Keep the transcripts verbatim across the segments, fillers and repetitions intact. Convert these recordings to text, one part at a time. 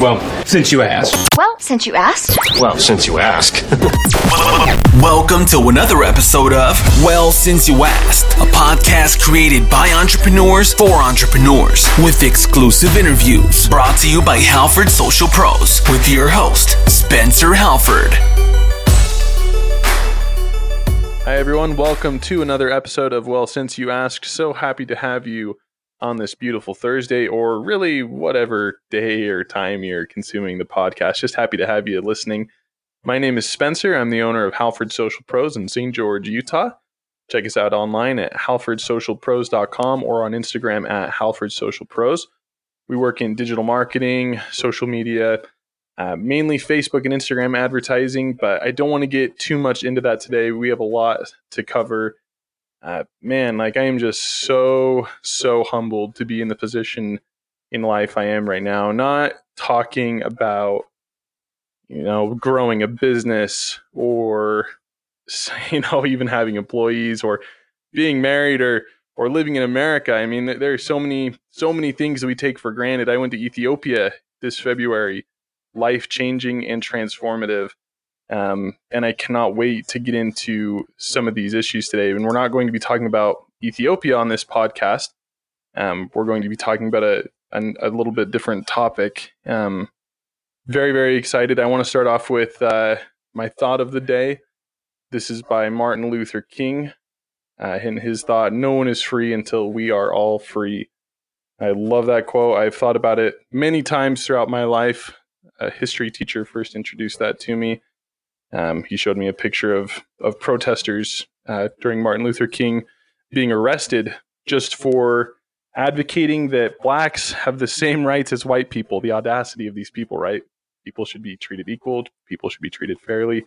Well, since you asked. Well, since you asked. Well, since you ask. Welcome to another episode of Well, Since You Asked, a podcast created by entrepreneurs for entrepreneurs with exclusive interviews brought to you by Halford Social Pros with your host, Spencer Halford. Hi, everyone. Welcome to another episode of Well, Since You Asked. So happy to have you on this beautiful Thursday, or really whatever day or time you're consuming the podcast. Just happy to have you listening. My name is Spencer. I'm the owner of Halford Social Pros in Saint George, Utah. Check us out online at halford social pros dot com or on Instagram at Halford Social Pros. We work in digital marketing, social media, uh, mainly Facebook and Instagram advertising, but I don't want to get too much into that today. We have a lot to cover. Uh, man, like I am just so, so humbled to be in the position in life I am right now. Not talking about, you know, growing a business or, you know, even having employees or being married or, or living in America. I mean, there are so many, so many things that we take for granted. I went to Ethiopia this February, life-changing and transformative. Um, and I cannot wait to get into some of these issues today. And we're not going to be talking about Ethiopia on this podcast. Um, we're going to be talking about a, a, a little bit different topic. Um, very, very excited. I want to start off with uh, my thought of the day. This is by Martin Luther King. Uh, and his thought, no one is free until we are all free. I love that quote. I've thought about it many times throughout my life. A history teacher first introduced that to me. Um, he showed me a picture of of protesters uh, during Martin Luther King being arrested just for advocating that blacks have the same rights as white people. The audacity of these people, right? People should be treated equal. People should be treated fairly.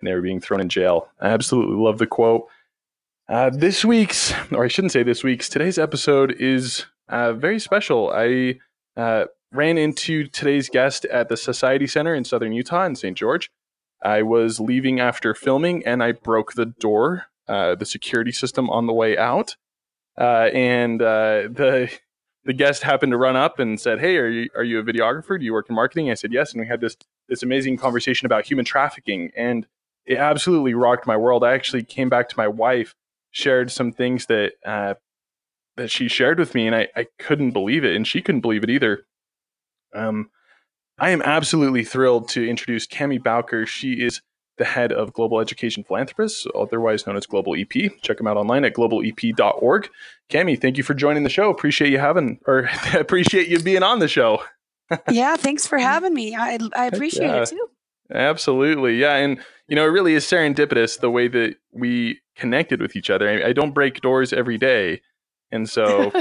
And they were being thrown in jail. I absolutely love the quote. Uh, this week's, or I shouldn't say this week's, today's episode is uh, very special. I uh, ran into today's guest at the Society Center in Southern Utah in Saint George. I was leaving after filming and I broke the door, uh, the security system on the way out. Uh, and uh, the the guest happened to run up and said, hey, are you, are you a videographer? Do you work in marketing? I said, yes. And we had this, this amazing conversation about human trafficking. And it absolutely rocked my world. I actually came back to my wife, shared some things that uh, that she shared with me, and I, I couldn't believe it. And she couldn't believe it either. Um. I am absolutely thrilled to introduce Cammy Bowker. She is the head of Global Education Philanthropists, otherwise known as Global E P. Check them out online at global e p dot org. Cammy, thank you for joining the show. Appreciate you having, or appreciate you being on the show. Yeah, thanks for having me. I, I appreciate yeah. it too. Absolutely. Yeah. And, you know, it really is serendipitous the way that we connected with each other. I, I don't break doors every day. And so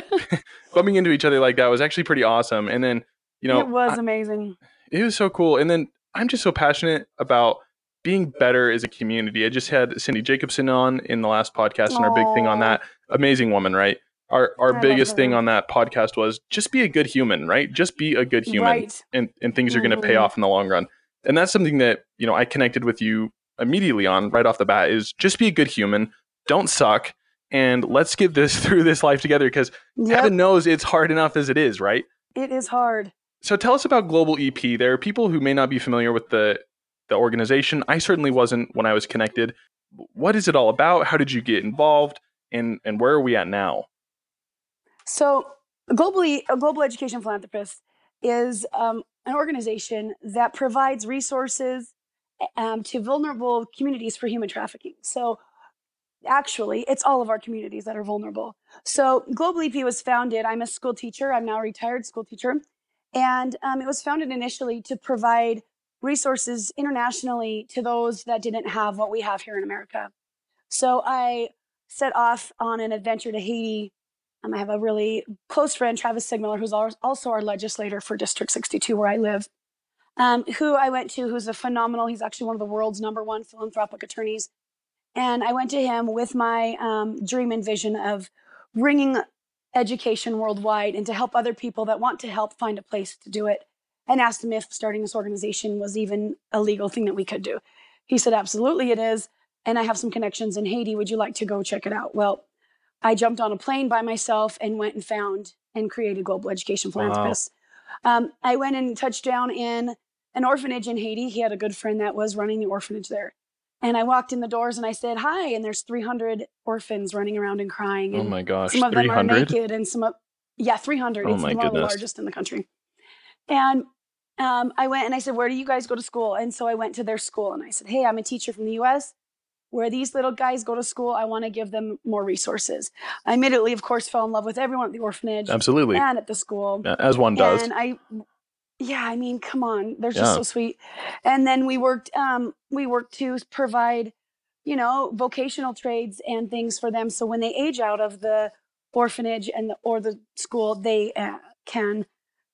bumping into each other like that was actually pretty awesome. And then, you know, it was amazing. I, it was so cool. And then I'm just so passionate about being better as a community. I just had Cindy Jacobson on in the last podcast. Aww. And our big thing on that, amazing woman, right? Our our I biggest thing on that podcast was just be a good human, right? Just be a good human, right. and, and things are going to pay off in the long run. And that's something that, you know, I connected with you immediately on right off the bat is just be a good human. Don't suck. And let's get this through this life together because yep. heaven knows it's hard enough as it is, right? It is hard. So tell us about Global E P. There are people who may not be familiar with the, the organization. I certainly wasn't when I was connected. What is it all about? How did you get involved? And and where are we at now? So globally, Global Education Philanthropists is um, an organization that provides resources um, to vulnerable communities for human trafficking. So actually, it's all of our communities that are vulnerable. So Global E P was founded. I'm a school teacher. I'm now a retired school teacher. And um, it was founded initially to provide resources internationally to those that didn't have what we have here in America. So I set off on an adventure to Haiti. Um, I have a really close friend, Travis Sigmiller, who's also our legislator for District sixty-two, where I live, um, who I went to, who's a phenomenal, he's actually one of the world's number one philanthropic attorneys. And I went to him with my um, dream and vision of bringing education worldwide and to help other people that want to help find a place to do it, and asked him if starting this organization was even a legal thing that we could do. He said, absolutely it is. And I have some connections in Haiti. Would you like to go check it out? Well, I jumped on a plane by myself and went and found and created Global Education Philanthropists. Wow. Um, I went and touched down in an orphanage in Haiti. He had a good friend that was running the orphanage there. And I walked in the doors and I said, hi, and there's three hundred orphans running around and crying. And oh my gosh, some of them are naked and some of, yeah, three hundred. Oh, it's one of the largest in the country. And um, I went and I said, where do you guys go to school? And so I went to their school and I said, hey, I'm a teacher from the U S Where these little guys go to school, I want to give them more resources. I immediately, of course, fell in love with everyone at the orphanage. Absolutely. And at the school. As one does. And I, yeah, I mean, come on. They're just yeah. so sweet. And then we worked, um, we worked to provide, you know, vocational trades and things for them. So when they age out of the orphanage and the, or the school, they uh, can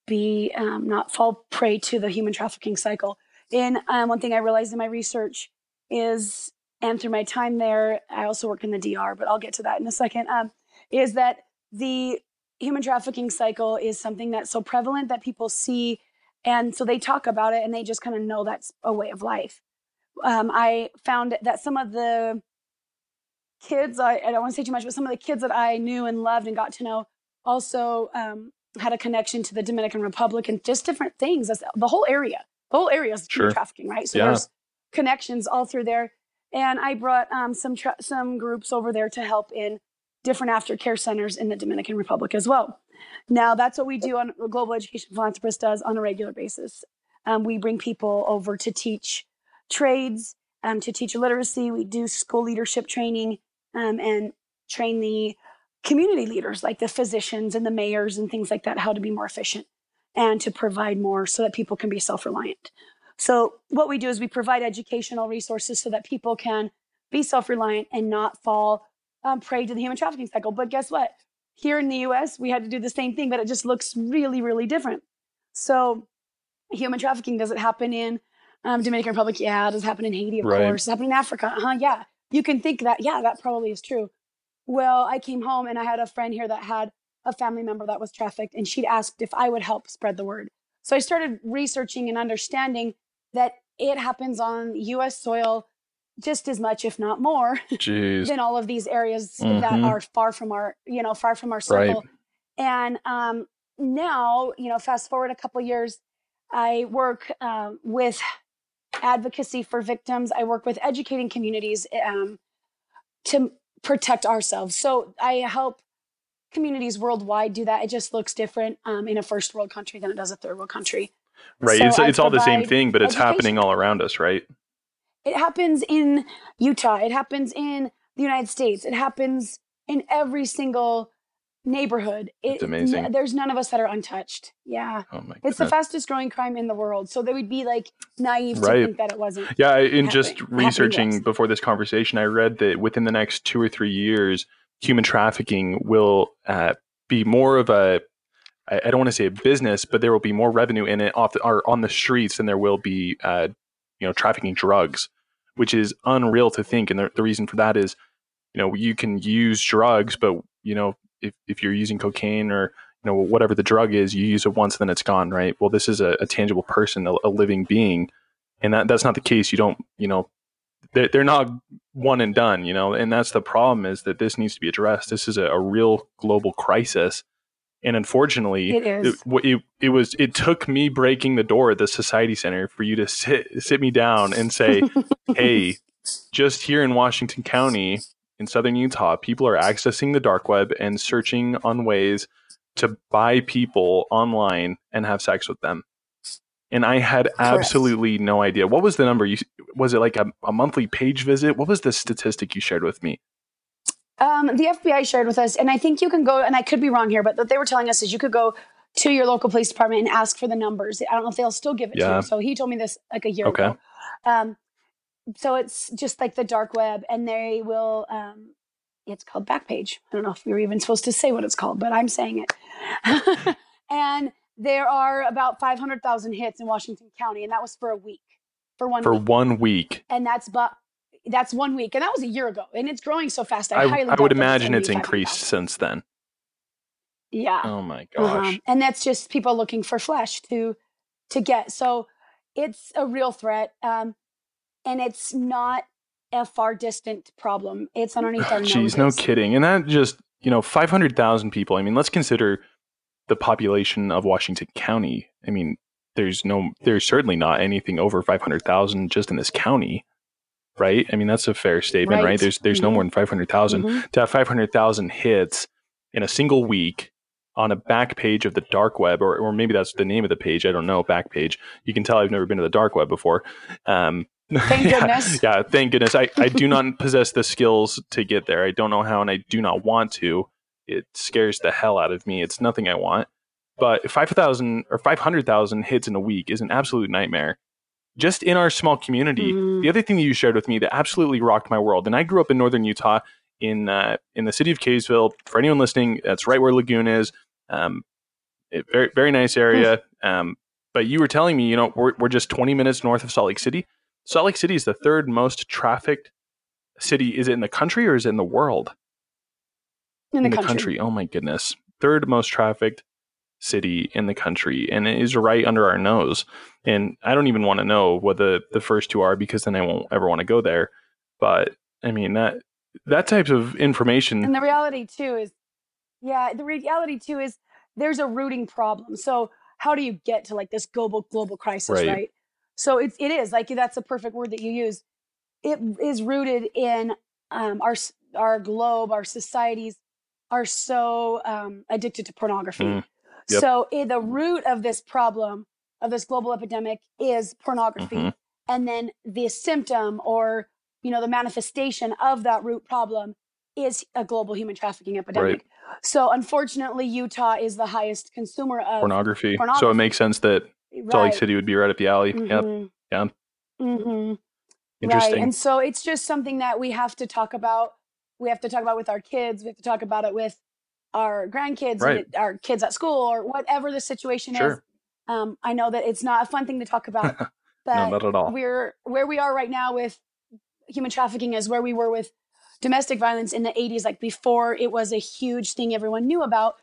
be, um, not fall prey to the human trafficking cycle. And um, one thing I realized in my research is, and through my time there, I also work in the D R, but I'll get to that in a second, um, is that the human trafficking cycle is something that's so prevalent that people see, and so they talk about it, and they just kind of know that's a way of life. Um, I found that some of the kids, I, I don't want to say too much, but some of the kids that I knew and loved and got to know also um, had a connection to the Dominican Republic and just different things. That's the whole area. The whole area is human trafficking, right? So yeah. there's connections all through there. And I brought um, some tra- some groups over there to help in different aftercare centers in the Dominican Republic as well. Now, that's what we do on Global Education Philanthropists does on a regular basis. Um, we bring people over to teach trades, um, to teach literacy. We do school leadership training um, and train the community leaders, like the physicians and the mayors and things like that, how to be more efficient and to provide more so that people can be self-reliant. So what we do is we provide educational resources so that people can be self-reliant and not fall um, prey to the human trafficking cycle. But guess what? Here in the U S, we had to do the same thing, but it just looks really, really different. So human trafficking, does it happen in um, Dominican Republic? Yeah. Does it happen in Haiti? Of right. course. Does it happen in Africa? Uh-huh. Yeah. You can think that. Yeah, that probably is true. Well, I came home and I had a friend here that had a family member that was trafficked, and she'd asked if I would help spread the word. So I started researching and understanding that it happens on U S soil just as much, if not more, Jeez. than all of these areas mm-hmm. that are far from our, you know, far from our circle. Right. And um, now, you know, fast forward a couple of years, I work uh, with advocacy for victims. I work with educating communities um, to protect ourselves. So I help communities worldwide do that. It just looks different um, in a first world country than it does a third world country. Right. So it's it's all the same thing, but it's education. Happening all around us, right? It happens in Utah. It happens in the United States. It happens in every single neighborhood. It, it's amazing. N- there's none of us that are untouched. Yeah. Oh my it's the fastest growing crime in the world. So they would be like naive right. to think that it wasn't. Yeah. I, in happening. Just researching before this conversation, I read that within the next two or three years, human trafficking will uh, be more of a I don't want to say a business, but there will be more revenue in it off the, or on the streets than there will be, uh, you know, trafficking drugs, which is unreal to think. And the, the reason for that is, you know, you can use drugs, but you know, if, if you're using cocaine or you know whatever the drug is, you use it once, then it's gone, right? Well, this is a, a tangible person, a, a living being, and that that's not the case. You don't, you know, they're, they're not one and done, you know, and that's the problem is that this needs to be addressed. This is a, a real global crisis. And unfortunately, it, it, it, it was it took me breaking the door at the Society Center for you to sit sit me down and say, hey, just here in Washington County in southern Utah, people are accessing the dark web and searching on ways to buy people online and have sex with them. And I had absolutely Correct. no idea. What was the number? You, was it like a, a monthly page visit? What was the statistic you shared with me? Um, the F B I shared with us, and I think you can go, and I could be wrong here, but what they were telling us is you could go to your local police department and ask for the numbers. I don't know if they'll still give it yeah. to you. So he told me this like a year okay. ago. Um, so it's just like the dark web, and they will, um, it's called Backpage. I don't know if we were even supposed to say what it's called, but I'm saying it. And there are about five hundred thousand hits in Washington County, and that was for a week, for one for week. For one week. And that's but. That's one week. And that was a year ago. And it's growing so fast. I, I highly I would imagine it's increased since then. Yeah. Oh my gosh. Uh-huh. And that's just people looking for flesh to to get. So it's a real threat. Um, and it's not a far distant problem. It's underneath our noses. Jeez, no kidding. And that just, you know, five hundred thousand people. I mean, let's consider the population of Washington County. I mean, there's no, there's certainly not anything over five hundred thousand just in this county, right? I mean, that's a fair statement, right? right? There's there's mm-hmm. no more than five hundred thousand. Mm-hmm. To have five hundred thousand hits in a single week on a back page of the dark web, or, or maybe that's the name of the page. I don't know, Backpage. You can tell I've never been to the dark web before. Um, thank yeah, goodness. Yeah, thank goodness. I, I do not possess the skills to get there. I don't know how, and I do not want to. It scares the hell out of me. It's nothing I want. But five thousand or five hundred thousand hits in a week is an absolute nightmare. Just in our small community, mm. the other thing that you shared with me that absolutely rocked my world, and I grew up in northern Utah in uh, in the city of Kaysville. For anyone listening, that's right where Lagoon is. Um, it, very very nice area. Mm. Um, but you were telling me, you know, we're we're just twenty minutes north of Salt Lake City. Salt Lake City is the third most trafficked city. Is it in the country or is it in the world? In the, in the country. country. Oh my goodness. Third most trafficked city in the country, and it is right under our nose. And I don't even want to know what the, the first two are, because then I won't ever want to go there. But I mean, that that type of information. And the reality too is, yeah, the reality too is there's a rooting problem. So how do you get to like this global global crisis, right? right? So it's it is like, that's the perfect word that you use. It is rooted in um, our our globe, our societies are so um, addicted to pornography. Mm. Yep. So uh, the root of this problem, of this global epidemic, is pornography. Mm-hmm. And then the symptom, or, you know, the manifestation of that root problem is a global human trafficking epidemic. Right. So unfortunately, Utah is the highest consumer of pornography. pornography. So it makes sense that right. Salt Lake City would be right up the alley. Mm-hmm. Yep. Yeah. Mm-hmm. Interesting. Right. And so it's just something that we have to talk about. We have to talk about with our kids. We have to talk about it with our grandkids, right. our kids at school, or whatever the situation sure. is. Um, I know that it's not a fun thing to talk about, but no, not at all. We're where we are right now with human trafficking is where we were with domestic violence in the eighties. Like, before it was a huge thing everyone knew about,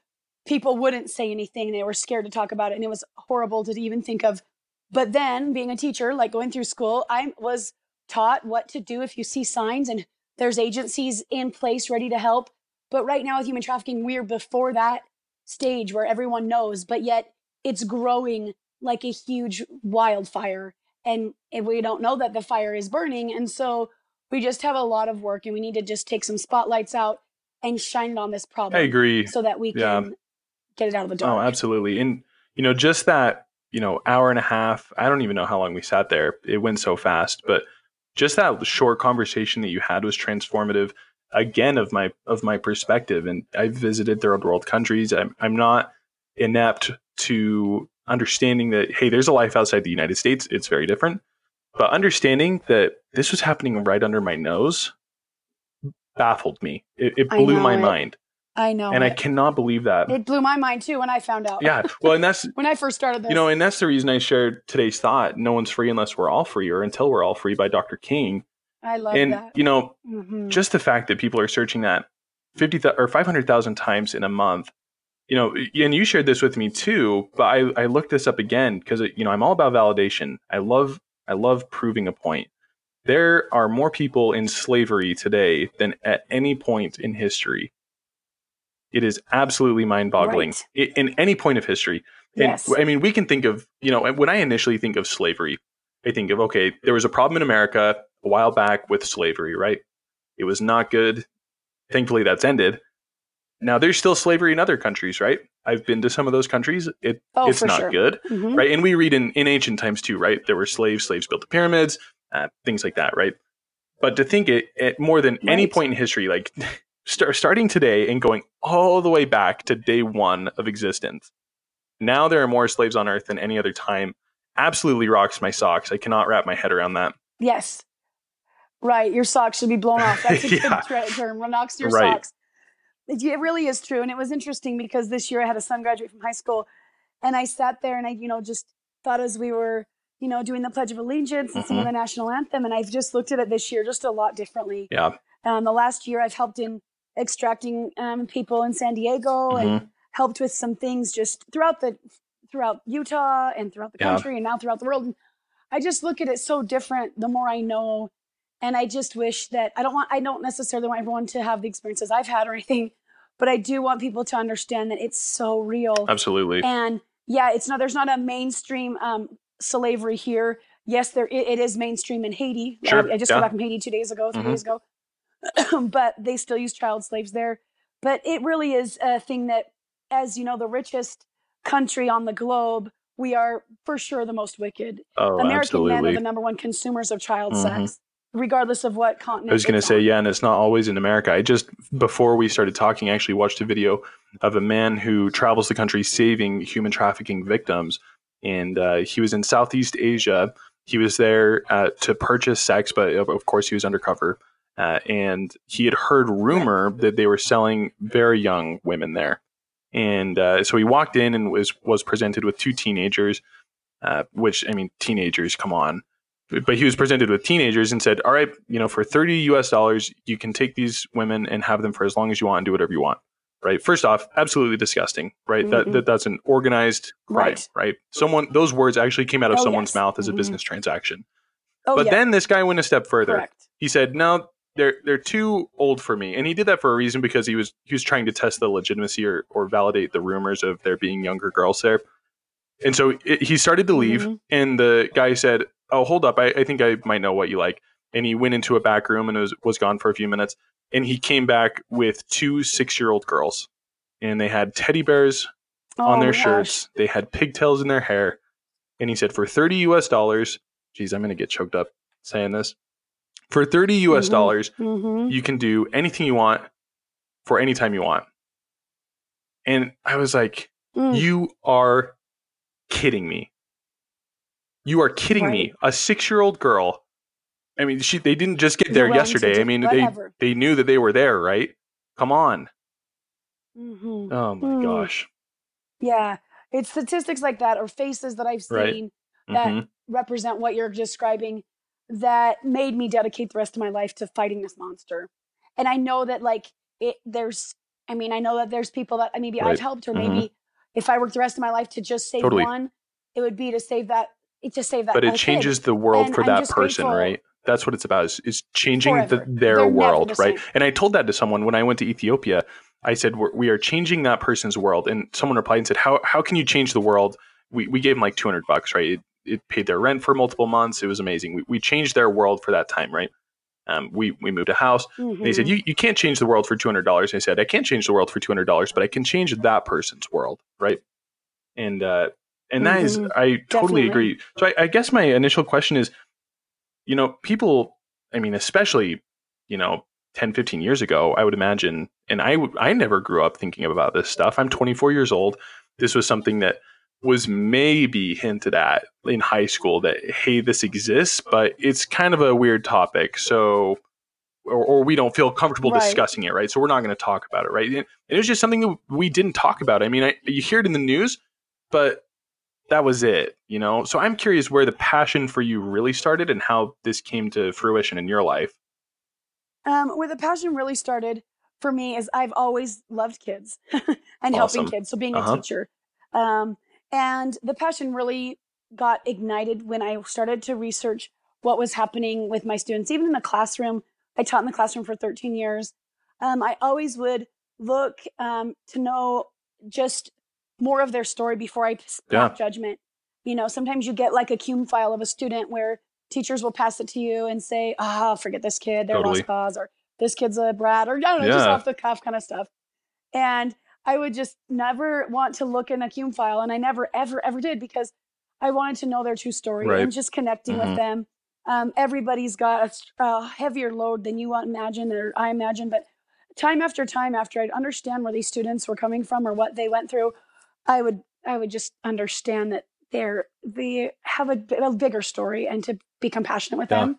people wouldn't say anything. They were scared to talk about it, and it was horrible to even think of. But then, being a teacher, like going through school, I was taught what to do if you see signs, and there's agencies in place ready to help. But right now with human trafficking, we're before that stage where everyone knows, but yet it's growing like a huge wildfire. And we don't know that the fire is burning. And so we just have a lot of work, and we need to just take some spotlights out and shine it on this problem. I agree. So that we can yeah. get it out of the dark. Oh, absolutely. And, you know, just that, you know, hour and a half, I don't even know how long we sat there. It went so fast, but just that short conversation that you had was transformative. Again, of my of my perspective, and I've visited third world countries. I'm I'm not inept to understanding that, hey, there's a life outside the United States. It's very different. But understanding that this was happening right under my nose baffled me. It, it blew my it. mind. I know. And it. I cannot believe that. It blew my mind too when I found out. Yeah. Well, and that's when I first started this. You know, and that's the reason I shared today's thought, no one's free unless we're all free, or until we're all free, by Doctor King. I love and, that. And, you know, mm-hmm. just the fact that people are searching that fifty thousand or five hundred thousand times in a month, you know, and you shared this with me too, but I, I looked this up again because, you know, I'm all about validation. I love, I love proving a point. There are more people in slavery today than at any point in history. It is absolutely mind-boggling right. in, in any point of history. And, yes. I mean, we can think of, you know, when I initially think of slavery, I think of, okay, there was a problem in America a while back with slavery, right? It was not good. Thankfully, that's ended. Now, there's still slavery in other countries, right? I've been to some of those countries. It, oh, it's not sure. good, mm-hmm. right? And we read in, in ancient times too, right? There were slaves. Slaves built the pyramids, uh, things like that, right? But to think it at more than right. any point in history, like start, starting today and going all the way back to day one of existence, now there are more slaves on earth than any other time. Absolutely rocks my socks. I cannot wrap my head around that. Yes. Right. Your socks should be blown off. That's a yeah. good term. Rocks your right. socks. It really is true. And it was interesting because this year I had a son graduate from high school, and I sat there and I, you know, just thought as we were, you know, doing the Pledge of Allegiance and mm-hmm. some of the national anthem. And I've just looked at it this year just a lot differently. Yeah. Um, the last year I've helped in extracting um, people in San Diego mm-hmm. and helped with some things just throughout the throughout Utah and throughout the country yeah. and now throughout the world. And I just look at it so different the more I know. And I just wish that I don't want, I don't necessarily want everyone to have the experiences I've had or anything, But I do want people to understand that it's so real. Absolutely. And yeah, it's not, there's not a mainstream um, slavery here. Yes, there it is mainstream in Haiti. Sure. I, I just yeah. got back from Haiti two days ago, three mm-hmm. days ago. But they still use child slaves there. But it really is a thing that, as you know, the richest country on the globe, we are for sure the most wicked. Oh, American absolutely. Men are the number one consumers of child mm-hmm. sex, regardless of what continent. I was going to say, on. yeah, and it's not always in America. I just, before we started talking, I actually watched a video of a man who travels the country saving human trafficking victims. And uh, he was in Southeast Asia. He was there uh, to purchase sex, but of, of course he was undercover. Uh, and he had heard rumor that they were selling very young women there. And uh, so he walked in and was, was presented with two teenagers, uh, which, I mean, teenagers, come on. But he was presented with teenagers and said, all right, you know, for thirty U S dollars, you can take these women and have them for as long as you want and do whatever you want. Right. First off, absolutely disgusting. Right. Mm-hmm. That, that that's an organized crime. Right. right. Someone those words actually came out of oh, someone's yes. mouth as a mm-hmm. business transaction. Oh, but yeah. then this guy went a step further. Correct. He said, no, they're they're too old for me. And he did that for a reason, because he was he was trying to test the legitimacy or, or validate the rumors of there being younger girls there. And so it, he started to leave. Mm-hmm. And the guy said, oh, hold up. I, I think I might know what you like. And he went into a back room and was, was gone for a few minutes. And he came back with two six-year-old girls. And they had teddy bears oh, on their shirts. Gosh. They had pigtails in their hair. And he said, for thirty U S dollars, geez, I'm going to get choked up saying this. For thirty U S mm-hmm. dollars, mm-hmm. you can do anything you want for any time you want. And I was like, mm. you are kidding me. You are kidding right. me. A six-year-old girl. I mean, she, they didn't just get there well, yesterday. I mean, whatever. they they knew that they were there, right? Come on. Mm-hmm. Oh, my mm. gosh. Yeah. It's statistics like that, or faces that I've seen right. that mm-hmm. represent what you're describing, that made me dedicate the rest of my life to fighting this monster. And I know that, like, it, there's, I mean, I know that there's people that maybe right. I've helped, or mm-hmm. maybe if I worked the rest of my life to just save totally. one, it would be to save that, to save that. But it changes kid. the world and for I'm that person, grateful. right? That's what it's about, is, is changing the, their They're world, the right? And I told that to someone when I went to Ethiopia. I said, we're, we are changing that person's world. And someone replied and said, how how can you change the world? We we gave them like two hundred bucks, right? It, it paid their rent for multiple months. It was amazing. We we changed their world for that time, right? Um, we, we moved a house. Mm-hmm. They said, you, you can't change the world for two hundred dollars. I said, I can't change the world for two hundred dollars, but I can change that person's world, right? And, uh, and mm-hmm. that is, I totally Definitely. agree. So I, I guess my initial question is, you know, people, I mean, especially, you know, ten, fifteen years ago, I would imagine, and I, w- I never grew up thinking about this stuff. I'm twenty-four years old. This was something that was maybe hinted at in high school, that, hey, this exists, but it's kind of a weird topic. So, or, or we don't feel comfortable right. discussing it, right? So we're not going to talk about it, right? And it was just something that we didn't talk about. I mean, I, you hear it in the news, but that was it, you know? So I'm curious where the passion for you really started and how this came to fruition in your life. Um, where the passion really started for me is I've always loved kids and awesome. helping kids. So being uh-huh. a teacher. Um, and the passion really got ignited when I started to research what was happening with my students, even in the classroom. I taught in the classroom for thirteen years. Um, I always would look um, to know just more of their story before I pass yeah. judgment. You know, sometimes you get like a cume file of a student where teachers will pass it to you and say, ah, oh, forget this kid, they're totally. lost cause, or this kid's a brat, or I don't know, yeah. just off the cuff kind of stuff. And I would just never want to look in a cume file. And I never, ever, ever did, because I wanted to know their true story right. and just connecting mm-hmm. with them. Um, everybody's got a, a heavier load than you imagine, or I imagine, but time after time, after I'd understand where these students were coming from or what they went through, I would I would just understand that they're they have a, a bigger story, and to be compassionate with yeah. them.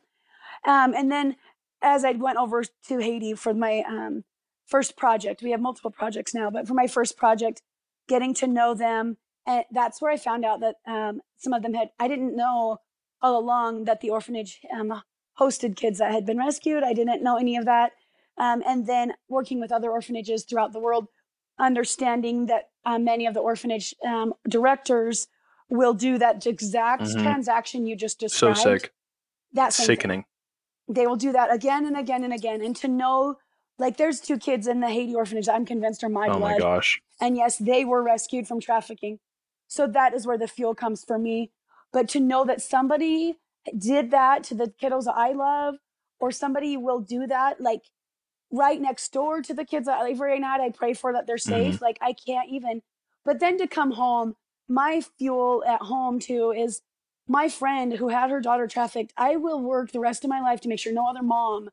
Um, and then as I went over to Haiti for my um, first project, we have multiple projects now, but for my first project, getting to know them, and that's where I found out that um, some of them had, I didn't know all along that the orphanage um, hosted kids that had been rescued. I didn't know any of that. Um, and then working with other orphanages throughout the world, understanding that uh, many of the orphanage um, directors will do that exact mm-hmm. transaction you just described. So sick. That's sickening. Thing. They will do that again and again and again. And to know Like, there's two kids in the Haiti orphanage I'm convinced are my blood. Oh my gosh. And yes, they were rescued from trafficking. So that is where the fuel comes for me. But to know that somebody did that to the kiddos I love, or somebody will do that, like, right next door to the kids. Every night I pray for that they're safe. Mm-hmm. Like, I can't even. But then to come home, my fuel at home, too, is my friend who had her daughter trafficked. I will work the rest of my life to make sure no other mom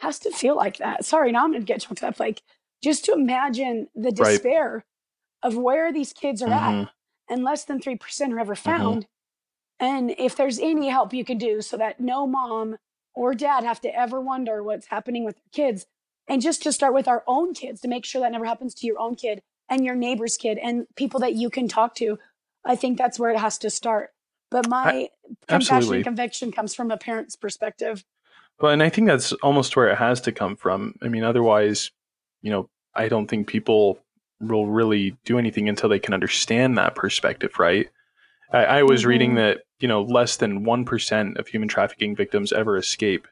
has to feel like that. Sorry, now I'm going to get choked up. Like, just to imagine the despair right. of where these kids are mm-hmm. at, and less than three percent are ever found. Mm-hmm. And if there's any help you can do so that no mom or dad have to ever wonder what's happening with their kids, and just to start with our own kids to make sure that never happens to your own kid and your neighbor's kid and people that you can talk to, I think that's where it has to start. But my I, compassion and conviction comes from a parent's perspective. Well, and I think that's almost where it has to come from. I mean, otherwise, you know, I don't think people will really do anything until they can understand that perspective, right? I, I was mm-hmm. reading that, you know, less than one percent of human trafficking victims ever escape.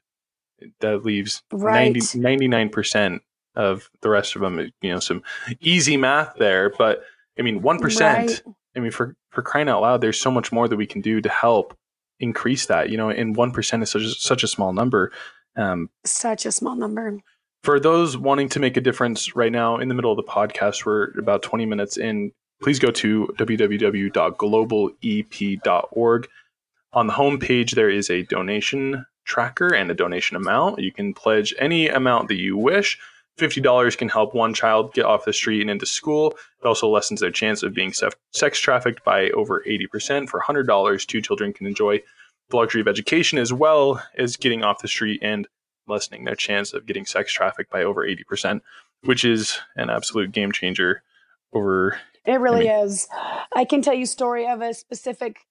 That leaves right. ninety, ninety-nine percent of the rest of them, you know, some easy math there. But I mean, one percent, right. I mean, for, for crying out loud, there's so much more that we can do to help increase that, you know, and one percent is such a, such a small number. Um, such a small number. For those wanting to make a difference right now in the middle of the podcast, we're about twenty minutes in. Please go to w w w dot global e p dot org. On the homepage, there is a donation tracker and a donation amount. You can pledge any amount that you wish. fifty dollars can help one child get off the street and into school. It also lessens their chance of being sex trafficked by over eighty percent. For one hundred dollars, two children can enjoy the luxury of education as well as getting off the street and lessening their chance of getting sex trafficked by over eighty percent, which is an absolute game changer over... It really I mean, is. I can tell you a story of a specific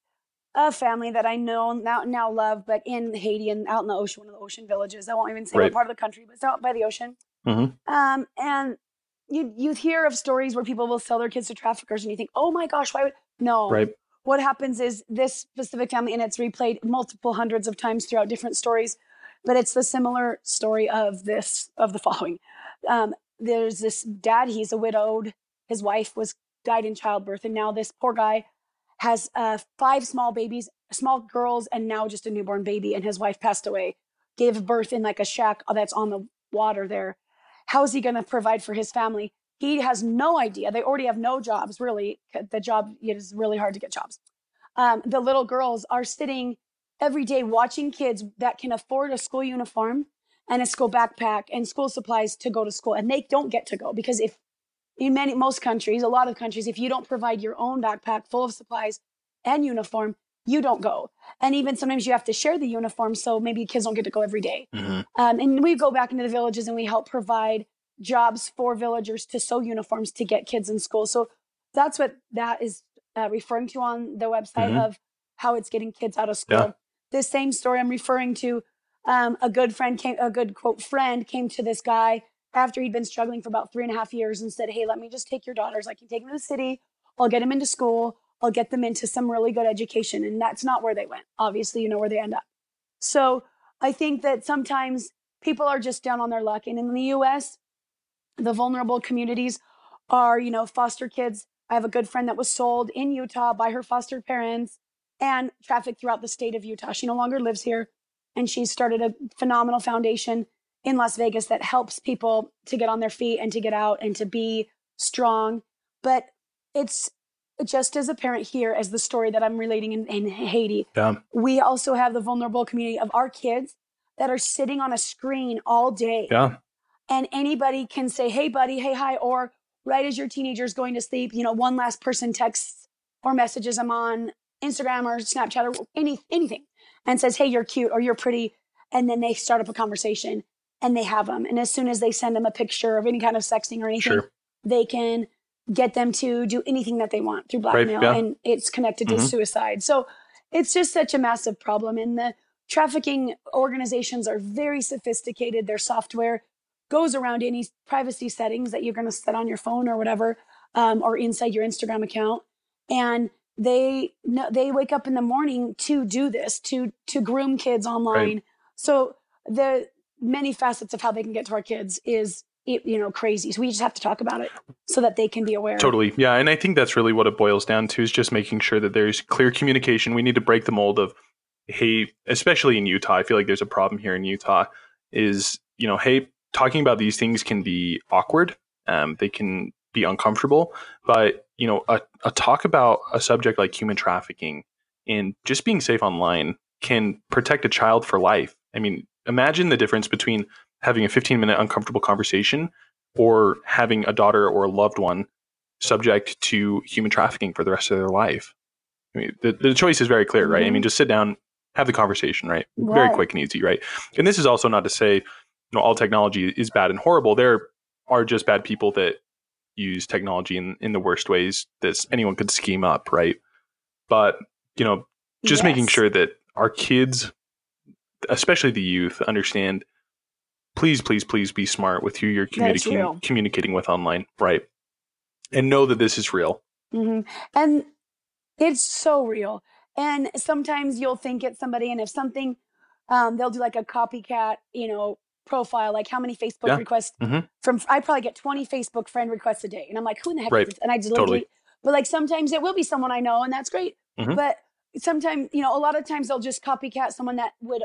uh, family that I know now, now love, but in Haiti and out in the ocean, one of the ocean villages. I won't even say right. what part of the country, but it's out by the ocean. Mm-hmm. Um, and you you hear of stories where people will sell their kids to traffickers, and you think, oh my gosh, why would... No. Right. What happens is this specific family, and it's replayed multiple hundreds of times throughout different stories, but it's the similar story of this, of the following. Um, there's this dad, he's a widowed, his wife was died in childbirth, and now this poor guy has uh five small babies, small girls, and now just a newborn baby, and his wife passed away, gave birth in like a shack that's on the water there. How is he going to provide for his family? He has no idea. They already have no jobs, really. The job, it is really hard to get jobs. Um, the little girls are sitting every day watching kids that can afford a school uniform and a school backpack and school supplies to go to school, and they don't get to go because if in many, most countries, a lot of countries, if you don't provide your own backpack full of supplies and uniform, you don't go. And even sometimes you have to share the uniform, so maybe kids don't get to go every day. Mm-hmm. Um, and we go back into the villages and we help provide jobs for villagers to sew uniforms to get kids in school. So that's what that is uh, referring to on the website mm-hmm. of how it's getting kids out of school. Yeah. This same story I'm referring to, um, a good friend came, a good quote friend came to this guy after he'd been struggling for about three and a half years and said, hey, let me just take your daughters. I can take them to the city. I'll get them into school. I'll get them into some really good education. And that's not where they went. Obviously, you know where they end up. So I think that sometimes people are just down on their luck. And in the U S, the vulnerable communities are, you know, foster kids. I have a good friend that was sold in Utah by her foster parents and trafficked throughout the state of Utah. She no longer lives here. And she started a phenomenal foundation in Las Vegas that helps people to get on their feet and to get out and to be strong. But it's just as apparent here as the story that I'm relating in, in Haiti. Yeah. We also have the vulnerable community of our kids that are sitting on a screen all day. Yeah. And anybody can say, hey, buddy, hey, hi, or right as your teenager's going to sleep, you know, one last person texts or messages them on Instagram or Snapchat or any, anything and says, hey, you're cute or you're pretty. And then they start up a conversation. And they have them. And as soon as they send them a picture of any kind of sexting or anything, sure. they can get them to do anything that they want through blackmail. Right, yeah. And it's connected mm-hmm. to suicide. So it's just such a massive problem. And the trafficking organizations are very sophisticated. Their software goes around any privacy settings that you're going to set on your phone or whatever, um, or inside your Instagram account. And they no, they wake up in the morning to do this, to to groom kids online. Right. So the... many facets of how they can get to our kids is, you know, crazy. So we just have to talk about it so that they can be aware. Totally. Yeah. And I think that's really what it boils down to, is just making sure that there's clear communication. We need to break the mold of, hey, especially in Utah, I feel like there's a problem here in Utah is, you know, hey, talking about these things can be awkward. Um, they can be uncomfortable, but, you know, a, a talk about a subject like human trafficking and just being safe online can protect a child for life. I mean, imagine the difference between having a fifteen minute uncomfortable conversation or having a daughter or a loved one subject to human trafficking for the rest of their life. I mean, the, the choice is very clear, right? Mm-hmm. I mean, just sit down, have the conversation, right? Right? Very quick and easy, right? And this is also not to say, you know, all technology is bad and horrible. There are just bad people that use technology in, in the worst ways that anyone could scheme up, right? But, you know, just yes. making sure that our kids, especially the youth, understand, please, please, please be smart with who you're communi- communicating with online, right? And know that this is real. Mm-hmm. And it's so real. And sometimes you'll think it's somebody, and if something, um, they'll do like a copycat, you know, profile, like how many Facebook yeah. requests mm-hmm. from, I probably get twenty Facebook friend requests a day. And I'm like, who in the heck right. is this? And I just totally. delete. But like, sometimes it will be someone I know, and that's great. Mm-hmm. But sometimes, you know, a lot of times they'll just copycat someone that would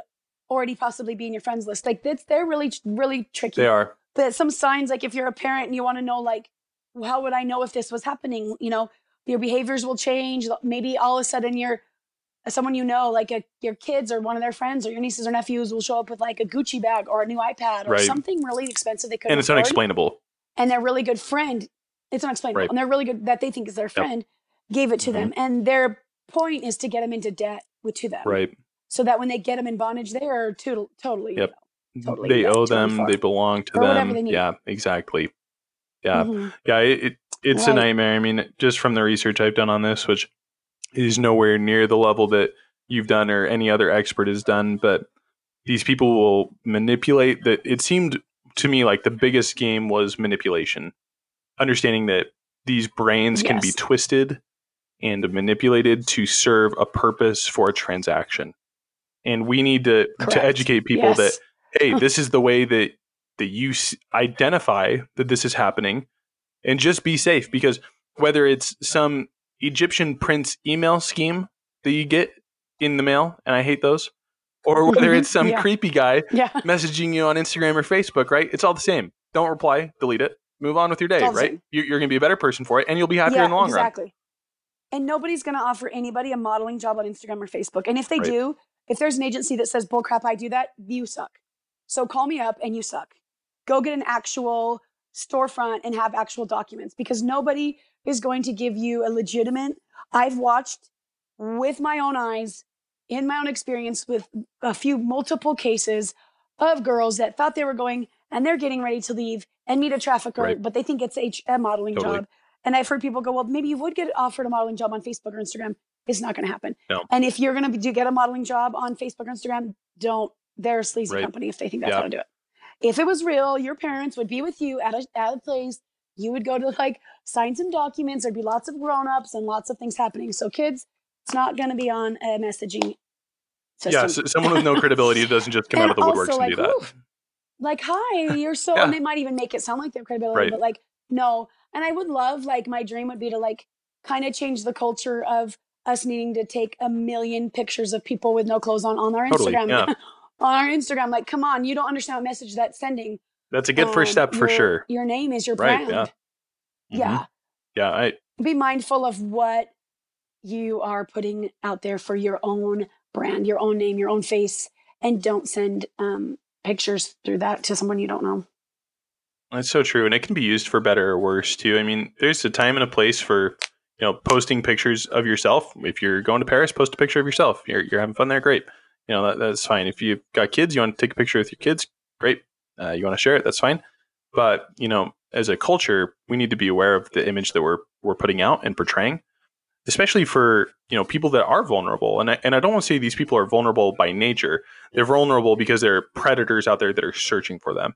already possibly be in your friends list. Like that's, they're really, really tricky. They are. But some signs, like if you're a parent and you want to know, like, well, how would I know if this was happening? You know, your behaviors will change. Maybe all of a sudden you're, someone you know, like a, your kids or one of their friends or your nieces or nephews will show up with like a Gucci bag or a new iPad or right. something really expensive they couldn't afford. And it's unexplainable. And their really good friend, it's unexplainable. Right. And they're really good, that they think is their friend, yep. gave it to mm-hmm. them. And their point is to get them into debt with to them. Right. So that when they get them in bondage, they are to- totally, yep. you know, totally. They owe them, far. They belong to or them. Yeah, exactly. Yeah. Mm-hmm. Yeah, it, it, it's right. a nightmare. I mean, just from the research I've done on this, which is nowhere near the level that you've done or any other expert has done, but these people will manipulate that. It seemed to me like the biggest game was manipulation, understanding that these brains yes. can be twisted and manipulated to serve a purpose for a transaction. And we need to, to educate people yes. that, hey, this is the way that, that you identify that this is happening, and just be safe, because whether it's some Egyptian prince email scheme that you get in the mail, and I hate those, or whether it's some yeah. creepy guy yeah. messaging you on Instagram or Facebook, right? It's all the same. Don't reply, delete it, move on with your day, right? You're, you're going to be a better person for it, and you'll be happier yeah, in the long exactly. run. Exactly. And nobody's going to offer anybody a modeling job on Instagram or Facebook. And if they right. do, if there's an agency that says, bull crap, I do that, you suck. So call me up and you suck. Go get an actual storefront and have actual documents, because nobody is going to give you a legitimate. I've watched with my own eyes, in my own experience, with a few multiple cases of girls that thought they were going, and they're getting ready to leave and meet a trafficker, right. but they think it's a modeling totally. job. And I've heard people go, well, maybe you would get offered a modeling job on Facebook or Instagram. It's not going to happen. No. And if you're going to do get a modeling job on Facebook or Instagram, don't. They're a sleazy right. company if they think that's yeah. how to do it. If it was real, your parents would be with you at a, at a place. You would go to like sign some documents. There'd be lots of grown-ups and lots of things happening. So kids, it's not going to be on a messaging system. Yeah, so someone with no credibility doesn't just come out of the woodworks like, and do that. Oof, like, hi, you're so, yeah. and they might even make it sound like they have credibility, right. but like, no. And I would love, like, my dream would be to like kind of change the culture of us needing to take a million pictures of people with no clothes on on our totally, Instagram. Yeah. on our Instagram, like, come on, you don't understand what message that's sending. That's a good um, first step for your, sure. Your name is your brand. Right, yeah. Yeah. Mm-hmm. yeah I, Be mindful of what you are putting out there for your own brand, your own name, your own face, and don't send um, pictures through that to someone you don't know. That's so true. And it can be used for better or worse too. I mean, there's a time and a place for, you know, posting pictures of yourself. If you're going to Paris, post a picture of yourself. You're, you're having fun there. Great. You know, that, that's fine. If you've got kids, you want to take a picture with your kids. Great. Uh, you want to share it. That's fine. But, you know, as a culture, we need to be aware of the image that we're, we're putting out and portraying, especially for, you know, people that are vulnerable. And I, and I don't want to say these people are vulnerable by nature. They're vulnerable because there are predators out there that are searching for them.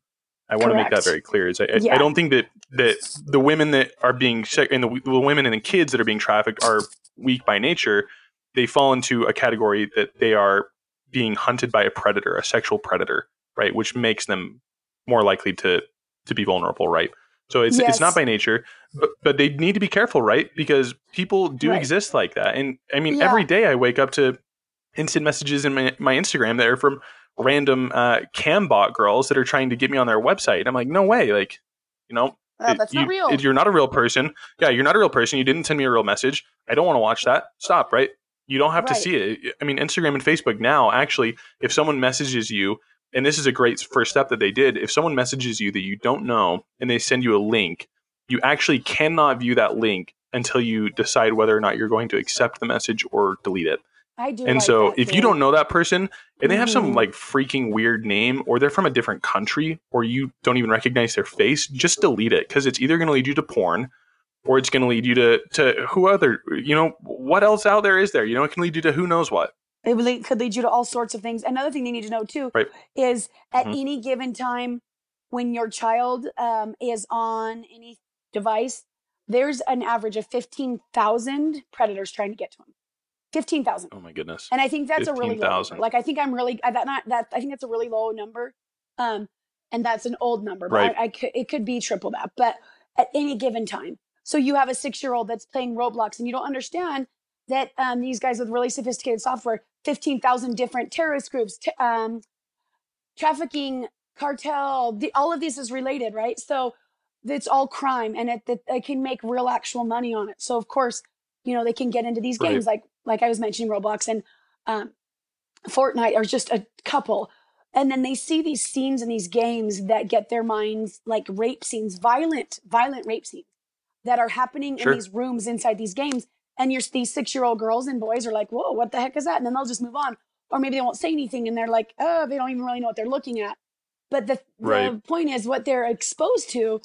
I want Correct. to make that very clear. Is I, yeah. I don't think that, that the women that are being and the, the women and the kids that are being trafficked are weak by nature. They fall into a category that they are being hunted by a predator, a sexual predator, right? Which makes them more likely to to be vulnerable, right? So it's yes. it's not by nature, but, but they need to be careful, right? Because people do right. exist like that. And I mean, yeah. every day I wake up to instant messages in my, my Instagram that are from random uh, cam bot girls that are trying to get me on their website. And I'm like, no way. Like, you know, oh, that's it, not you, real. It, you're not a real person. Yeah, you're not a real person. You didn't send me a real message. I don't want to watch that. Stop, right? You don't have right. to see it. I mean, Instagram and Facebook now, actually, if someone messages you, and this is a great first step that they did. If someone messages you that you don't know and they send you a link, you actually cannot view that link until you decide whether or not you're going to accept the message or delete it. I do. And like so if too. you don't know that person and mm-hmm. they have some like freaking weird name, or they're from a different country, or you don't even recognize their face, just delete it, because it's either going to lead you to porn, or it's going to lead you to, to who other, you know, what else out there is there? You know, it can lead you to who knows what. It could lead you to all sorts of things. Another thing they need to know, too, right. is at mm-hmm. any given time when your child um, is on any device, there's an average of fifteen thousand predators trying to get to him. fifteen thousand. Oh, my goodness. And I think that's fifteen, a really low number. Like, I think I'm really I, that not that I think that's a really low number. Um, and that's an old number. But right. I, I could, it could be triple that. But at any given time. So you have a six-year-old that's playing Roblox, and you don't understand that um, these guys with really sophisticated software, fifteen thousand different terrorist groups, t- um, trafficking, cartel, the, all of this is related, right? So it's all crime, and it, it, it can make real actual money on it. So of course, you know, they can get into these right. games, like like I was mentioning Roblox and um, Fortnite are just a couple. And then they see these scenes in these games that get their minds, like rape scenes, violent, violent rape scenes that are happening sure. in these rooms inside these games. And you're, these six-year-old girls and boys are like, whoa, what the heck is that? And then they'll just move on. Or maybe they won't say anything, and they're like, oh, they don't even really know what they're looking at. But the, right. the point is what they're exposed to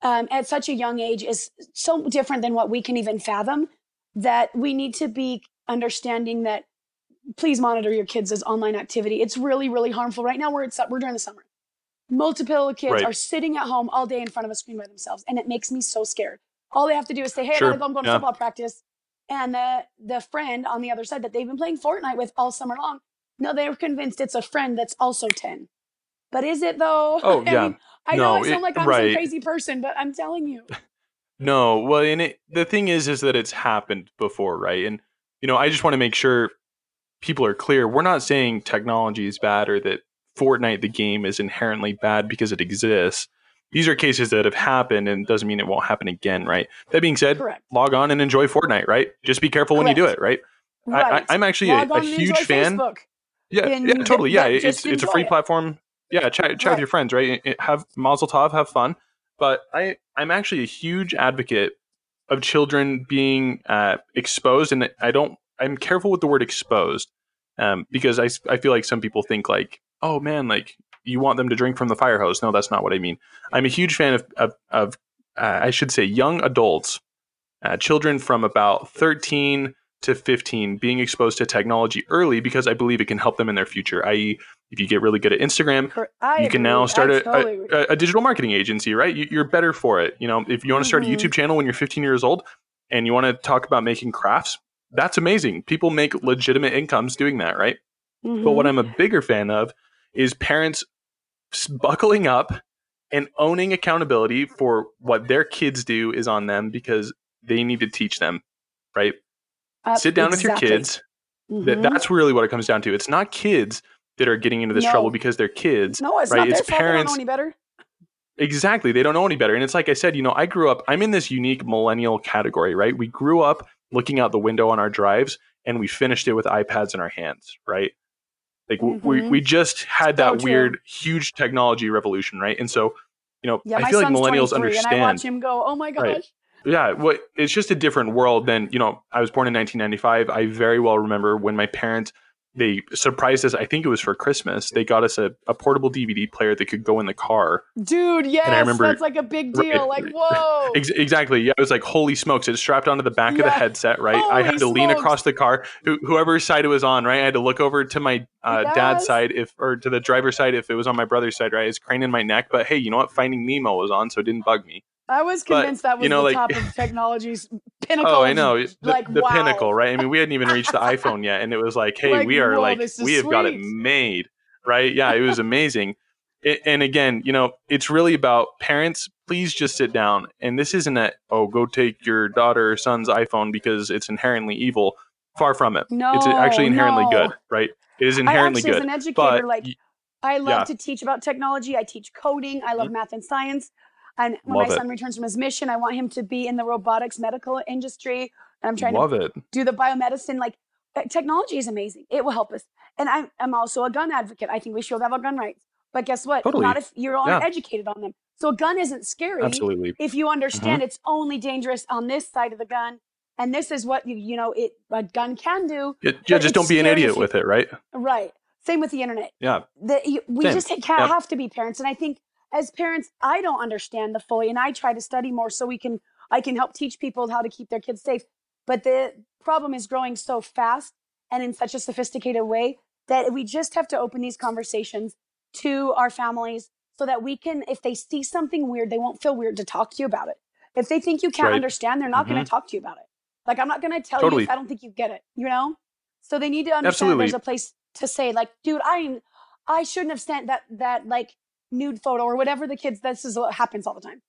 um, at such a young age is so different than what we can even fathom, that we need to be understanding that please monitor your kids' as online activity. It's really, really harmful. Right now, we're, at, we're during the summer. Multiple kids right. are sitting at home all day in front of a screen by themselves, and it makes me so scared. All they have to do is say, hey, sure. I gotta go, I'm going yeah. to football practice. And the, the friend on the other side that they've been playing Fortnite with all summer long, no, they're convinced it's a friend that's also ten. But is it, though? Oh, I yeah. mean, I no, know I sound it, like I'm right. some crazy person, but I'm telling you. No, well, and it, the thing is, is that it's happened before, right? And, you know, I just want to make sure people are clear. We're not saying technology is bad, or that Fortnite, the game, is inherently bad because it exists. These are cases that have happened, and doesn't mean it won't happen again, right? That being said, correct. Log on and enjoy Fortnite, right? Just be careful correct. When you do it, right? right. I, I, I'm actually a, a huge fan. Facebook. Yeah, in, yeah, totally. Yeah, it's it's a free it. platform. Yeah, chat, chat right. with your friends, right? Have Mazel Tov, have fun. But I, I'm actually a huge advocate of children being uh, exposed, and I don't. I'm careful with the word exposed um, because I I feel like some people think like, oh man, like. You want them to drink from the fire hose. No, that's not what I mean. I'm a huge fan of, of, of uh, I should say, young adults, uh, children from about thirteen to fifteen being exposed to technology early, because I believe it can help them in their future, that is if you get really good at Instagram, I you can agree. now start a, totally a, a digital marketing agency, right? You, you're better for it. You know, if you want to start mm-hmm. a YouTube channel when you're fifteen years old and you want to talk about making crafts, that's amazing. People make legitimate incomes doing that, right? Mm-hmm. But what I'm a bigger fan of is parents buckling up and owning accountability for what their kids do is on them, because they need to teach them, right? Uh, Sit down exactly. with your kids. Mm-hmm. That, that's really what it comes down to. It's not kids that are getting into this no. trouble because they're kids. No, it's right? not their fault. They don't know any better. Exactly. They don't know any better. And it's like I said, you know, I grew up, I'm in this unique millennial category, right? We grew up looking out the window on our drives, and we finished it with iPads in our hands, right? Like mm-hmm. we we just had that so weird, huge technology revolution, right? And so, you know, yeah, I feel like millennials understand. And I watch him go, oh my gosh. Right. Yeah, well, it's just a different world than, you know, I was born in nineteen ninety-five. I very well remember when my parents, they surprised us. I think it was for Christmas. They got us a, a portable D V D player that could go in the car. Dude, yes, and I remember, that's like a big deal. Right, like, whoa. Ex- exactly. Yeah, it was like, holy smokes. It's strapped onto the back yeah. of the headset, right? Holy I had to smokes. lean across the car. Wh- whoever side it was on, right? I had to look over to my uh, yes. dad's side if, or to the driver's side if it was on my brother's side, right? It's craning my neck. But hey, you know what? Finding Nemo was on, so it didn't bug me. I was convinced but, that was you know, the like, top of technology's pinnacle. Oh, I know. The, like, the wow. pinnacle, right? I mean, we hadn't even reached the iPhone yet. And it was like, hey, like, we are whoa, like, we sweet. have got it made, right? Yeah, it was amazing. it, and again, you know, it's really about parents. Please just sit down. And this isn't a, oh, go take your daughter or son's iPhone because it's inherently evil. Far from it. No, it's actually inherently no. good, right? It is inherently I actually, good. As an educator, but, like I love yeah. to teach about technology. I teach coding. I love mm-hmm. math and science. And when love my it. son returns from his mission, I want him to be in the robotics medical industry. And I'm trying love to it. do the biomedicine. Like, technology is amazing. It will help us. And I'm, I'm also a gun advocate. I think we should have our gun rights. But guess what? Totally. Not if you're yeah. educated on them. So a gun isn't scary. Absolutely. If you understand uh-huh. it's only dangerous on this side of the gun. And this is what, you, you know, it a gun can do. Yeah, yeah just don't be an idiot with it, right? Right. Same with the internet. Yeah. The, you, we Same. just have, yeah. have to be parents. And I think as parents, I don't understand the fully. And I try to study more so we can, I can help teach people how to keep their kids safe. But the problem is growing so fast and in such a sophisticated way that we just have to open these conversations to our families so that we can, if they see something weird, they won't feel weird to talk to you about it. If they think you can't right. understand, they're not mm-hmm. going to talk to you about it. Like, I'm not going to tell totally. you if I don't think you get it, you know? So they need to understand Absolutely. there's a place to say, like, dude, I I shouldn't have sent that, that like, nude photo or whatever the kids, this is what happens all the time.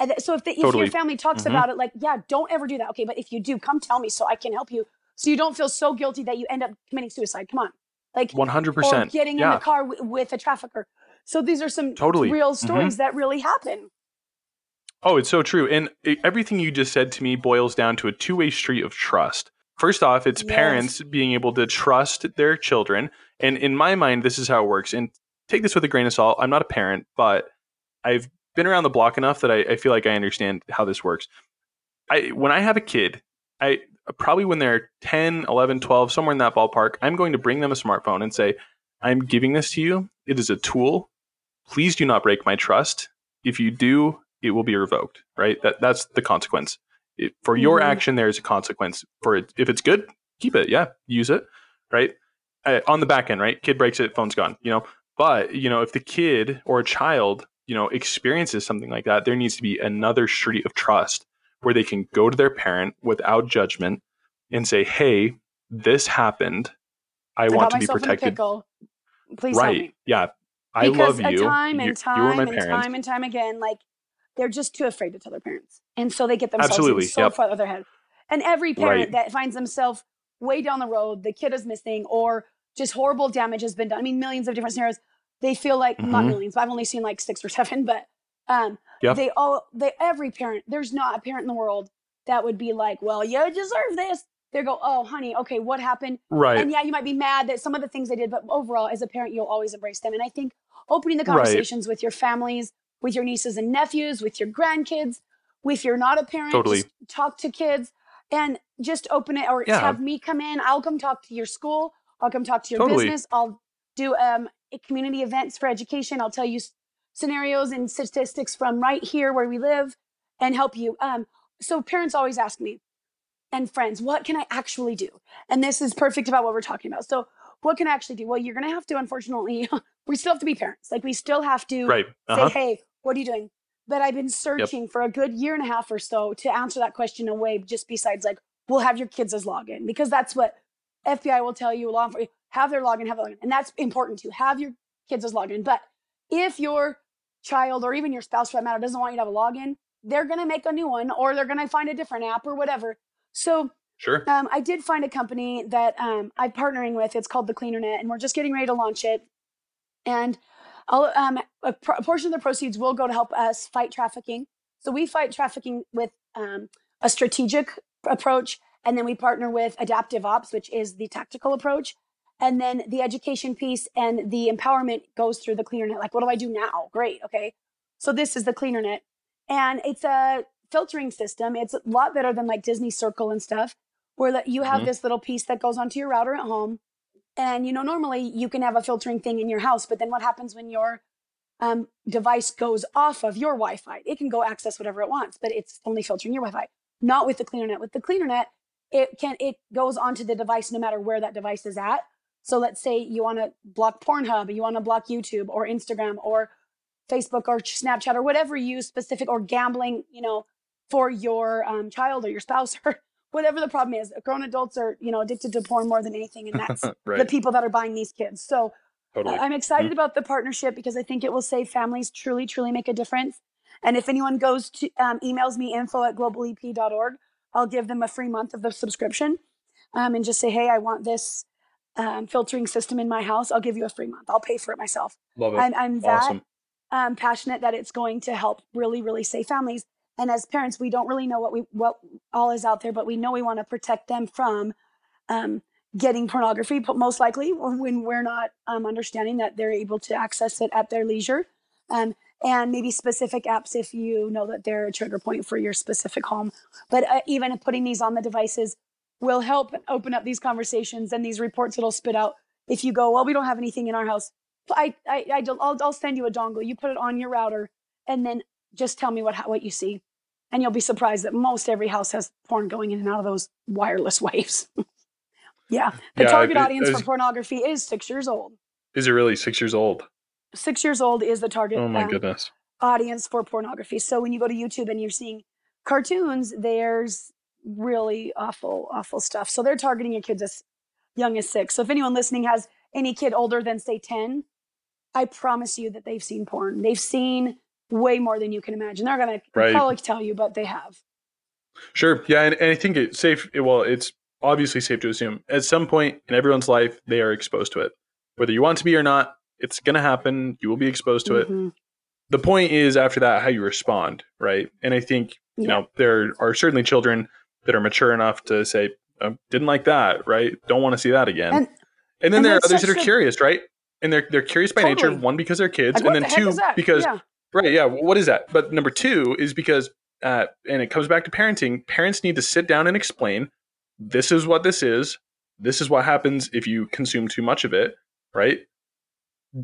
And so if, the, totally. if your family talks mm-hmm. about it, like, yeah, don't ever do that. Okay, but if you do, come tell me so I can help you. So you don't feel so guilty that you end up committing suicide. Come on. Like one hundred percent. Or getting yeah. in the car w- with a trafficker. So these are some totally. real stories mm-hmm. that really happen. Oh, it's so true. And it, everything you just said to me boils down to a two-way street of trust. First off, it's yes. parents being able to trust their children. And in my mind, this is how it works. And take this with a grain of salt. I'm not a parent, but I've been around the block enough that I, I feel like I understand how this works. I when I have a kid, I probably when they're ten, eleven, twelve, somewhere in that ballpark, I'm going to bring them a smartphone and say, I'm giving this to you. It is a tool. Please do not break my trust. If you do, it will be revoked, right? That That's the consequence. It, for your mm-hmm. action, there is a consequence. For it. If it's good, keep it. Yeah, use it, right? Uh, on the back end, right? Kid breaks it, phone's gone, you know? But, you know, if the kid or a child, you know, experiences something like that, there needs to be another street of trust where they can go to their parent without judgment and say, hey, this happened. I, I want to be protected. Please right. help me. Yeah. I because love you. Time and you, time you were my and parent. time and time again, like they're just too afraid to tell their parents. And so they get themselves Absolutely. so yep. far out of their head. And every parent right. that finds themselves way down the road, the kid is missing or just horrible damage has been done. I mean, millions of different scenarios. They feel like mm-hmm. not millions, but I've only seen like six or seven, but um, yep. they all, they, every parent, there's not a parent in the world that would be like, well, you deserve this. They go, oh, honey, okay, what happened? Right. And yeah, you might be mad that some of the things they did, but overall as a parent, you'll always embrace them. And I think opening the conversations right. with your families, with your nieces and nephews, with your grandkids, if you're not a parent, totally. just talk to kids and just open it or yeah. have me come in. I'll come talk to your school. I'll come talk to your totally. business. I'll do um, community events for education. I'll tell you s- scenarios and statistics from right here where we live and help you. Um, so parents always ask me and friends, what can I actually do? And this is perfect about what we're talking about. So what can I actually do? Well, you're going to have to, unfortunately, we still have to be parents. Like we still have to right. uh-huh. say, hey, what are you doing? But I've been searching yep. for a good year and a half or so to answer that question in a way just besides like, we'll have your kids as login because that's what F B I will tell you, law enforcement, have their login, have a login. And that's important to have your kids as login. But if your child or even your spouse for that matter doesn't want you to have a login, they're going to make a new one or they're going to find a different app or whatever. So sure. um, I did find a company that um, I'm partnering with. It's called the CleanerNet and we're just getting ready to launch it. And I'll, um, a, pro- a portion of the proceeds will go to help us fight trafficking. So we fight trafficking with um, a strategic approach. And then we partner with Adaptive Ops, which is the tactical approach. And then the education piece and the empowerment goes through the CleanerNet. Like, what do I do now? Great. Okay. So this is the CleanerNet. And it's a filtering system. It's a lot better than like Disney Circle and stuff, where you have mm-hmm. this little piece that goes onto your router at home. And, you know, normally you can have a filtering thing in your house, but then what happens when your um, device goes off of your Wi-Fi? It can go access whatever it wants, but it's only filtering your Wi-Fi. Not with the CleanerNet. With the CleanerNet, It can it goes onto the device no matter where that device is at. So let's say you want to block Pornhub, you want to block YouTube or Instagram or Facebook or Snapchat or whatever you specific or gambling, you know, for your um, child or your spouse or whatever the problem is. Grown adults are, you know, addicted to porn more than anything, and that's right. the people that are buying these kids. So Totally. I'm excited mm-hmm. about the partnership because I think it will save families, truly, truly make a difference. And if anyone goes to, um, emails me info at global e p dot org, I'll give them a free month of the subscription um, and just say, hey, I want this um, filtering system in my house. I'll give you a free month. I'll pay for it myself. Love it. I'm, I'm that awesome. um, passionate that it's going to help really, really save families. And as parents, we don't really know what we what all is out there, but we know we want to protect them from um, getting pornography, but most likely when we're not um, understanding that they're able to access it at their leisure. Um, and maybe specific apps if you know that they're a trigger point for your specific home. But uh, even putting these on the devices will help open up these conversations and these reports that'll spit out. If you go, well, we don't have anything in our house. I, I, I I'll, I'll send you a dongle. You put it on your router and then just tell me what what you see. And you'll be surprised that most every house has porn going in and out of those wireless waves. Yeah. The yeah, target it, audience it was, for pornography is six years old. Is it really six years old? Six years old is the target oh my um, goodness. audience for pornography. So when you go to YouTube and you're seeing cartoons, there's really awful, awful stuff. So they're targeting your kids as young as six. So if anyone listening has any kid older than, say, ten, I promise you that they've seen porn. They've seen way more than you can imagine. They're going right. to probably tell you, but they have. Sure. Yeah. And, and I think it's safe. Well, it's obviously safe to assume at some point in everyone's life, they are exposed to it, whether you want to be or not. It's going to happen. You will be exposed to mm-hmm. it. The point is after that, how you respond. Right. And I think, you yeah. know, there are certainly children that are mature enough to say, oh, didn't like that. Right. Don't want to see that again. And, and then and there are others that are curious. Right. And they're, they're curious by totally. nature. One, because they're kids. Like, and then the two, because, yeah. right. Yeah. What is that? But number two is because, uh, and it comes back to parenting. Parents need to sit down and explain, this is what this is. This is what happens if you consume too much of it. Right.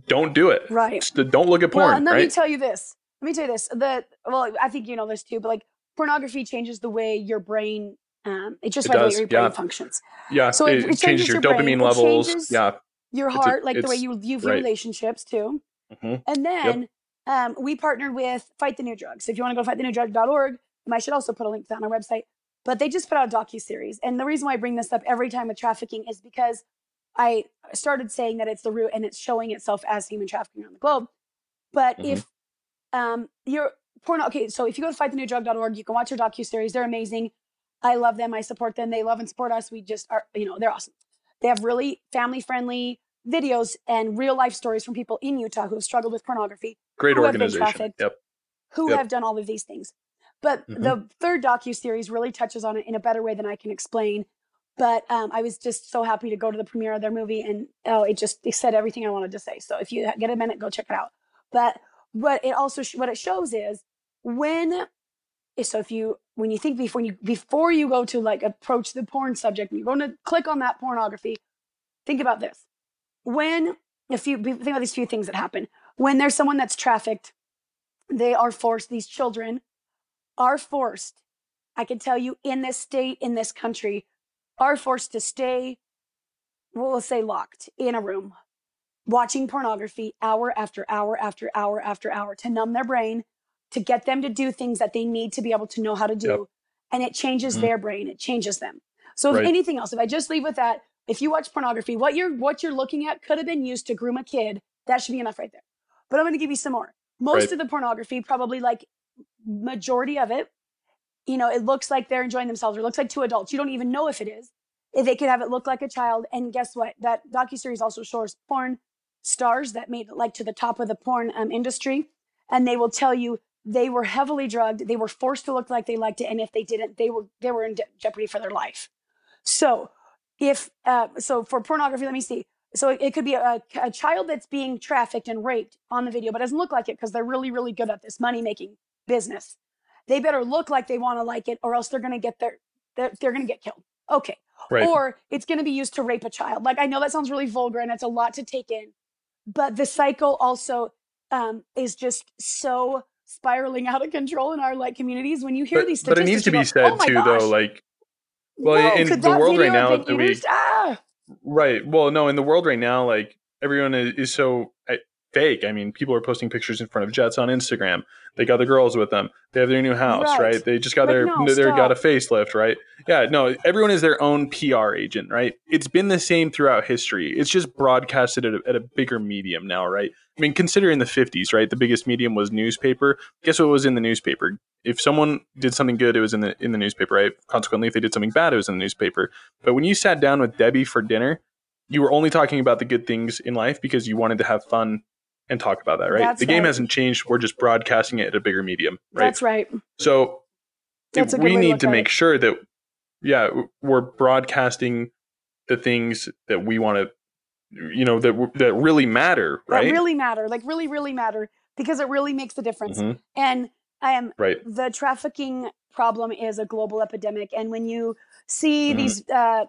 Don't do it. Right. Don't look at porn. Well, and let right? me tell you this. Let me tell you this. The well, I think you know this too, but like pornography changes the way your brain, um, it just it by does. the way your brain yeah. functions. Yeah. So it, it, it changes your, your dopamine brain. levels. It changes yeah. your heart, a, like the way you view right. relationships too. Mm-hmm. And then yep. um, we partnered with Fight the New Drugs. So if you want to go to fight the new drug dot org, and I should also put a link to that on our website, but they just put out a docuseries. And the reason why I bring this up every time with trafficking is because I started saying that it's the root and it's showing itself as human trafficking around the globe. But mm-hmm. if um, you're porn, okay, so if you go to fight the new drug dot org, you can watch your docuseries. They're amazing. I love them. I support them. They love and support us. We just are, you know, they're awesome. They have really family-friendly videos and real-life stories from people in Utah who have struggled with pornography. Great who organization. Have been yep. Who yep. have done all of these things. But mm-hmm. the third docuseries really touches on it in a better way than I can explain. But um, I was just so happy to go to the premiere of their movie, and oh, it just it said everything I wanted to say. So if you get a minute, go check it out. But what it also sh- what it shows is when so if you when you think before you before you go to like approach the porn subject, you're going to click on that pornography. Think about this: when a few think about these few things that happen when there's someone that's trafficked, they are forced. These children are forced. I can tell you in this state, in this country. Are forced to stay, we'll say locked in a room, watching pornography hour after hour after hour after hour to numb their brain, to get them to do things that they need to be able to know how to do. Yep. And it changes mm-hmm. their brain. It changes them. So right. if anything else, if I just leave with that, if you watch pornography, what you're what you're looking at could have been used to groom a kid. That should be enough right there. But I'm going to give you some more. Most right. of the pornography, probably like majority of it, you know, it looks like they're enjoying themselves or it looks like two adults. You don't even know if it is. They could have it look like a child. And guess what? That docuseries also shows porn stars that made it like to the top of the porn um, industry. And they will tell you they were heavily drugged. They were forced to look like they liked it. And if they didn't, they were they were in de- jeopardy for their life. So if uh, so for pornography, let me see. So it, it could be a, a child that's being trafficked and raped on the video, but doesn't look like it because they're really, really good at this money-making business. They better look like they want to like it or else they're going to get their, they're, they're going to get killed. Okay. Right. Or it's going to be used to rape a child. Like, I know that sounds really vulgar and it's a lot to take in, but the cycle also um, is just so spiraling out of control in our like communities. When you hear but, these statistics, but it needs to be said oh too, gosh. though, like, well, no, in, in the world right now, that we, ah! right. Well, no, in the world right now, like everyone is, is so, I, fake. I mean, people are posting pictures in front of jets on Instagram. They got the girls with them. They have their new house, right? right? They just got like, their no, they got a facelift, right? Yeah, no, everyone is their own P R agent, right? It's been the same throughout history. It's just broadcasted at a, at a bigger medium now, right? I mean, considering the fifties, right? The biggest medium was newspaper. Guess what was in the newspaper? If someone did something good, it was in the in the newspaper, right? Consequently, if they did something bad, it was in the newspaper. But when you sat down with Debbie for dinner, you were only talking about the good things in life because you wanted to have fun and talk about that, right? That's the game right. hasn't changed. We're just broadcasting it at a bigger medium, right? That's right. So That's if we need to, to make it. sure that, yeah, we're broadcasting the things that we want to, you know, that that really matter, right? That really matter, like really, really matter, because it really makes a difference. Mm-hmm. And I am right. The trafficking problem is a global epidemic, and when you see mm-hmm. these uh,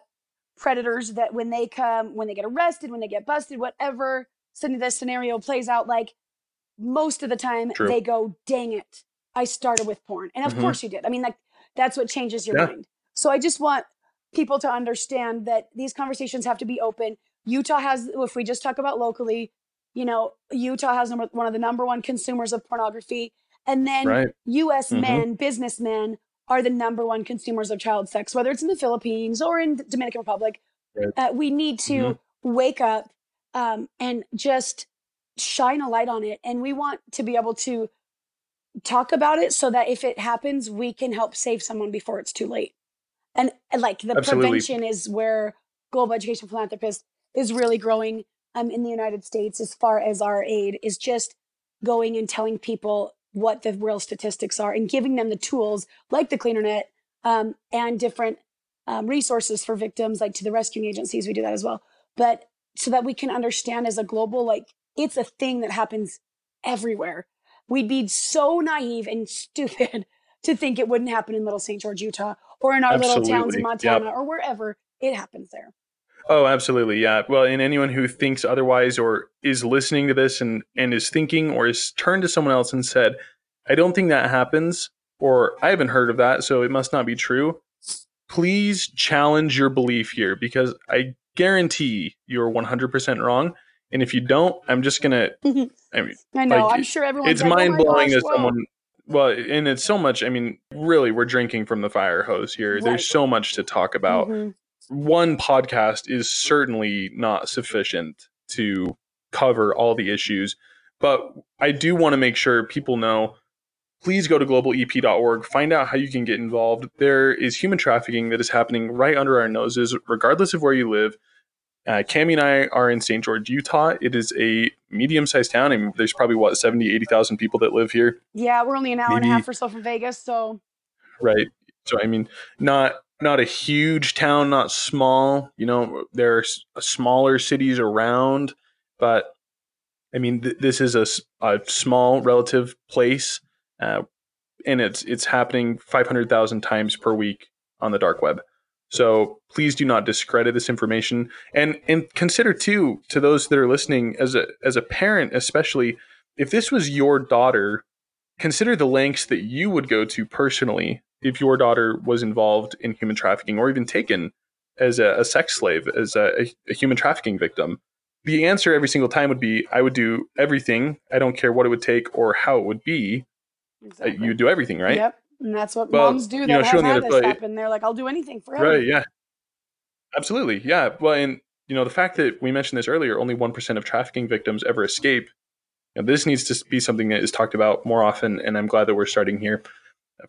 predators, that when they come, when they get arrested, when they get busted, whatever, so this scenario plays out, like most of the time True. They go, "Dang it, I started with porn," and of mm-hmm. course you did. I mean, like that's what changes your yeah. mind. So I just want people to understand that these conversations have to be open. Utah has, if we just talk about locally, you know, Utah has number, one of the number one consumers of pornography. And then right. U S mm-hmm. men, businessmen are the number one consumers of child sex, whether it's in the Philippines or in Dominican Republic. Right. Uh, we need to mm-hmm. wake up um, and just shine a light on it. And we want to be able to talk about it so that if it happens, we can help save someone before it's too late. And, and like the Absolutely. Prevention is where Global Education Philanthropists is really growing um, in the United States, as far as our aid is just going and telling people what the real statistics are and giving them the tools like the CleanerNet um, and different um, resources for victims, like to the rescuing agencies. We do that as well. But so that we can understand as a global, like it's a thing that happens everywhere. We'd be so naive and stupid to think it wouldn't happen in Little Saint George, Utah, or in our Absolutely. Little towns in Montana yep. or wherever. It happens there. Oh, absolutely. Yeah. Well, and anyone who thinks otherwise or is listening to this and, and is thinking or is turned to someone else and said, I don't think that happens, or I haven't heard of that, so it must not be true. Please challenge your belief here, because I guarantee you're one hundred percent wrong. And if you don't, I'm just going to, I mean, I know, like, I'm sure everyone. It's like, mind oh blowing gosh, that whoa. someone. Well, and it's so much. I mean, really, we're drinking from the fire hose here. Right. There's so much to talk about. Mm-hmm. One podcast is certainly not sufficient to cover all the issues, but I do want to make sure people know, please go to global e p dot org, find out how you can get involved. There is human trafficking that is happening right under our noses, regardless of where you live. Uh, Cammy and I are in Saint George, Utah. It is a medium-sized town, and there's probably, what, seventy, eighty thousand people that live here? Yeah, we're only an hour Maybe. and a half or so from Vegas, so... Right. So, I mean, not... Not a huge town, not small. You know, there are smaller cities around, but I mean, th- this is a, a small relative place, uh, and it's it's happening five hundred thousand times per week on the dark web. So please do not discredit this information, and and consider too, to those that are listening, as a as a parent, especially if this was your daughter, consider the lengths that you would go to personally if your daughter was involved in human trafficking, or even taken as a, a sex slave, as a, a human trafficking victim. The answer every single time would be, I would do everything. I don't care what it would take or how it would be. Exactly. You would do everything, right? Yep. And that's what well, moms do. That you know, have had this play. happen. They're like, I'll do anything for her. Right. Yeah, absolutely. Yeah. Well, and you know, the fact that we mentioned this earlier, only one percent of trafficking victims ever escape. You know, this needs to be something that is talked about more often. And I'm glad that we're starting here.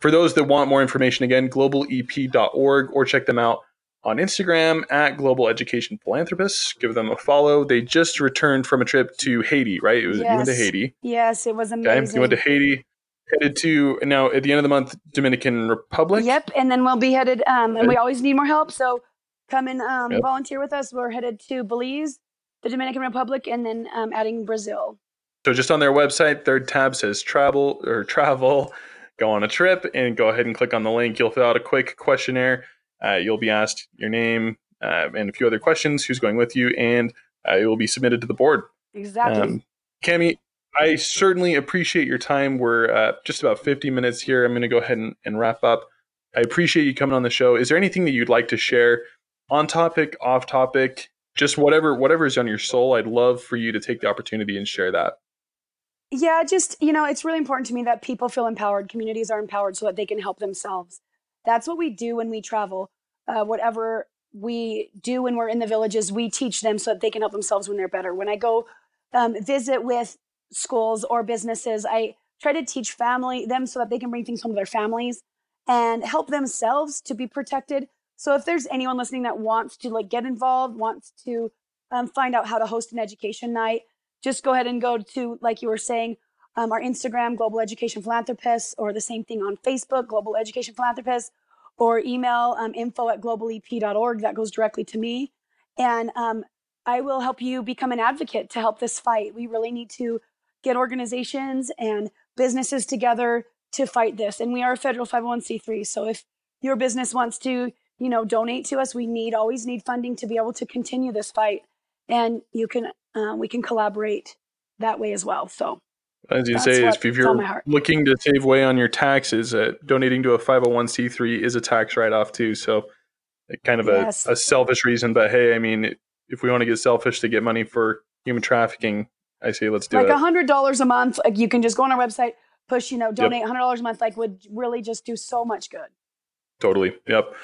For those that want more information, again, global e p dot org, or check them out on Instagram at Global Education Philanthropists. Give them a follow. They just returned from a trip to Haiti, right? It was, yes. You went to Haiti. Yes, it was amazing. Okay. You went to Haiti, headed to, now at the end of the month, Dominican Republic. Yep, and then we'll be headed, um, and we always need more help, so come and um, yep. volunteer with us. We're headed to Belize, the Dominican Republic, and then um, adding Brazil. So just on their website, third tab says travel or travel. Go on a trip and go ahead and click on the link. You'll fill out a quick questionnaire. Uh, you'll be asked your name uh, and a few other questions, who's going with you, and uh, it will be submitted to the board. Exactly. Um, Cammy, I certainly appreciate your time. We're uh, just about fifty minutes here. I'm going to go ahead and, and wrap up. I appreciate you coming on the show. Is there anything that you'd like to share on topic, off topic, just whatever whatever is on your soul, I'd love for you to take the opportunity and share that. Yeah, just, you know, it's really important to me that people feel empowered. Communities are empowered so that they can help themselves. That's what we do when we travel. Uh, whatever we do when we're in the villages, we teach them so that they can help themselves when they're better. When I go um, visit with schools or businesses, I try to teach family them so that they can bring things home to their families and help themselves to be protected. So if there's anyone listening that wants to like get involved, wants to um, find out how to host an education night, just go ahead and go to, like you were saying, um, our Instagram, Global Education Philanthropists, or the same thing on Facebook, Global Education Philanthropists, or email um, info at global e p dot org. That goes directly to me. And um, I will help you become an advocate to help this fight. We really need to get organizations and businesses together to fight this. And we are a federal five oh one c three. So if your business wants to, you know, donate to us, we need always need funding to be able to continue this fight. And you can, uh, we can collaborate that way as well. So as you say, if you're looking to save way on your taxes, uh, donating to a five oh one c three is a tax write-off too. So kind of a, yes. a selfish reason, but hey, I mean, if we want to get selfish to get money for human trafficking, I say, let's do like it. Like a hundred dollars a month. Like you can just go on our website, push, you know, donate yep. a hundred dollars a month, like would really just do so much good. Totally. Yep.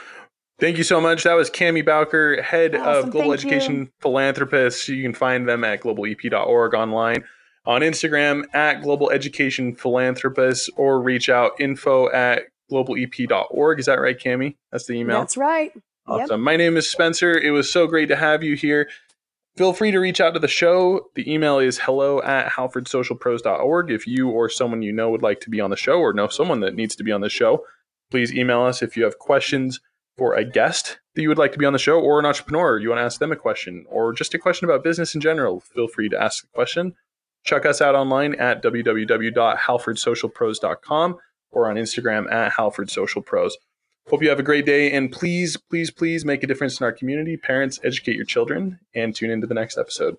Thank you so much. That was Cammy Bowker, head awesome. of Global Thank Education you. Philanthropists. You can find them at global e p dot org, online, on Instagram at Global Education Philanthropists, or reach out info at global e p dot org. Is that right, Cammy? That's the email. That's right. Awesome. Yep. My name is Spencer. It was so great to have you here. Feel free to reach out to the show. The email is hello at halford social pros dot org. If you or someone you know would like to be on the show or know someone that needs to be on the show, please email us if you have questions for a guest that you would like to be on the show, or an entrepreneur, you want to ask them a question, or just a question about business in general, feel free to ask the question. Check us out online at w w w dot halford social pros dot com or on Instagram at halford social pros. Hope you have a great day, and please, please, please make a difference in our community. Parents, educate your children, and tune into the next episode.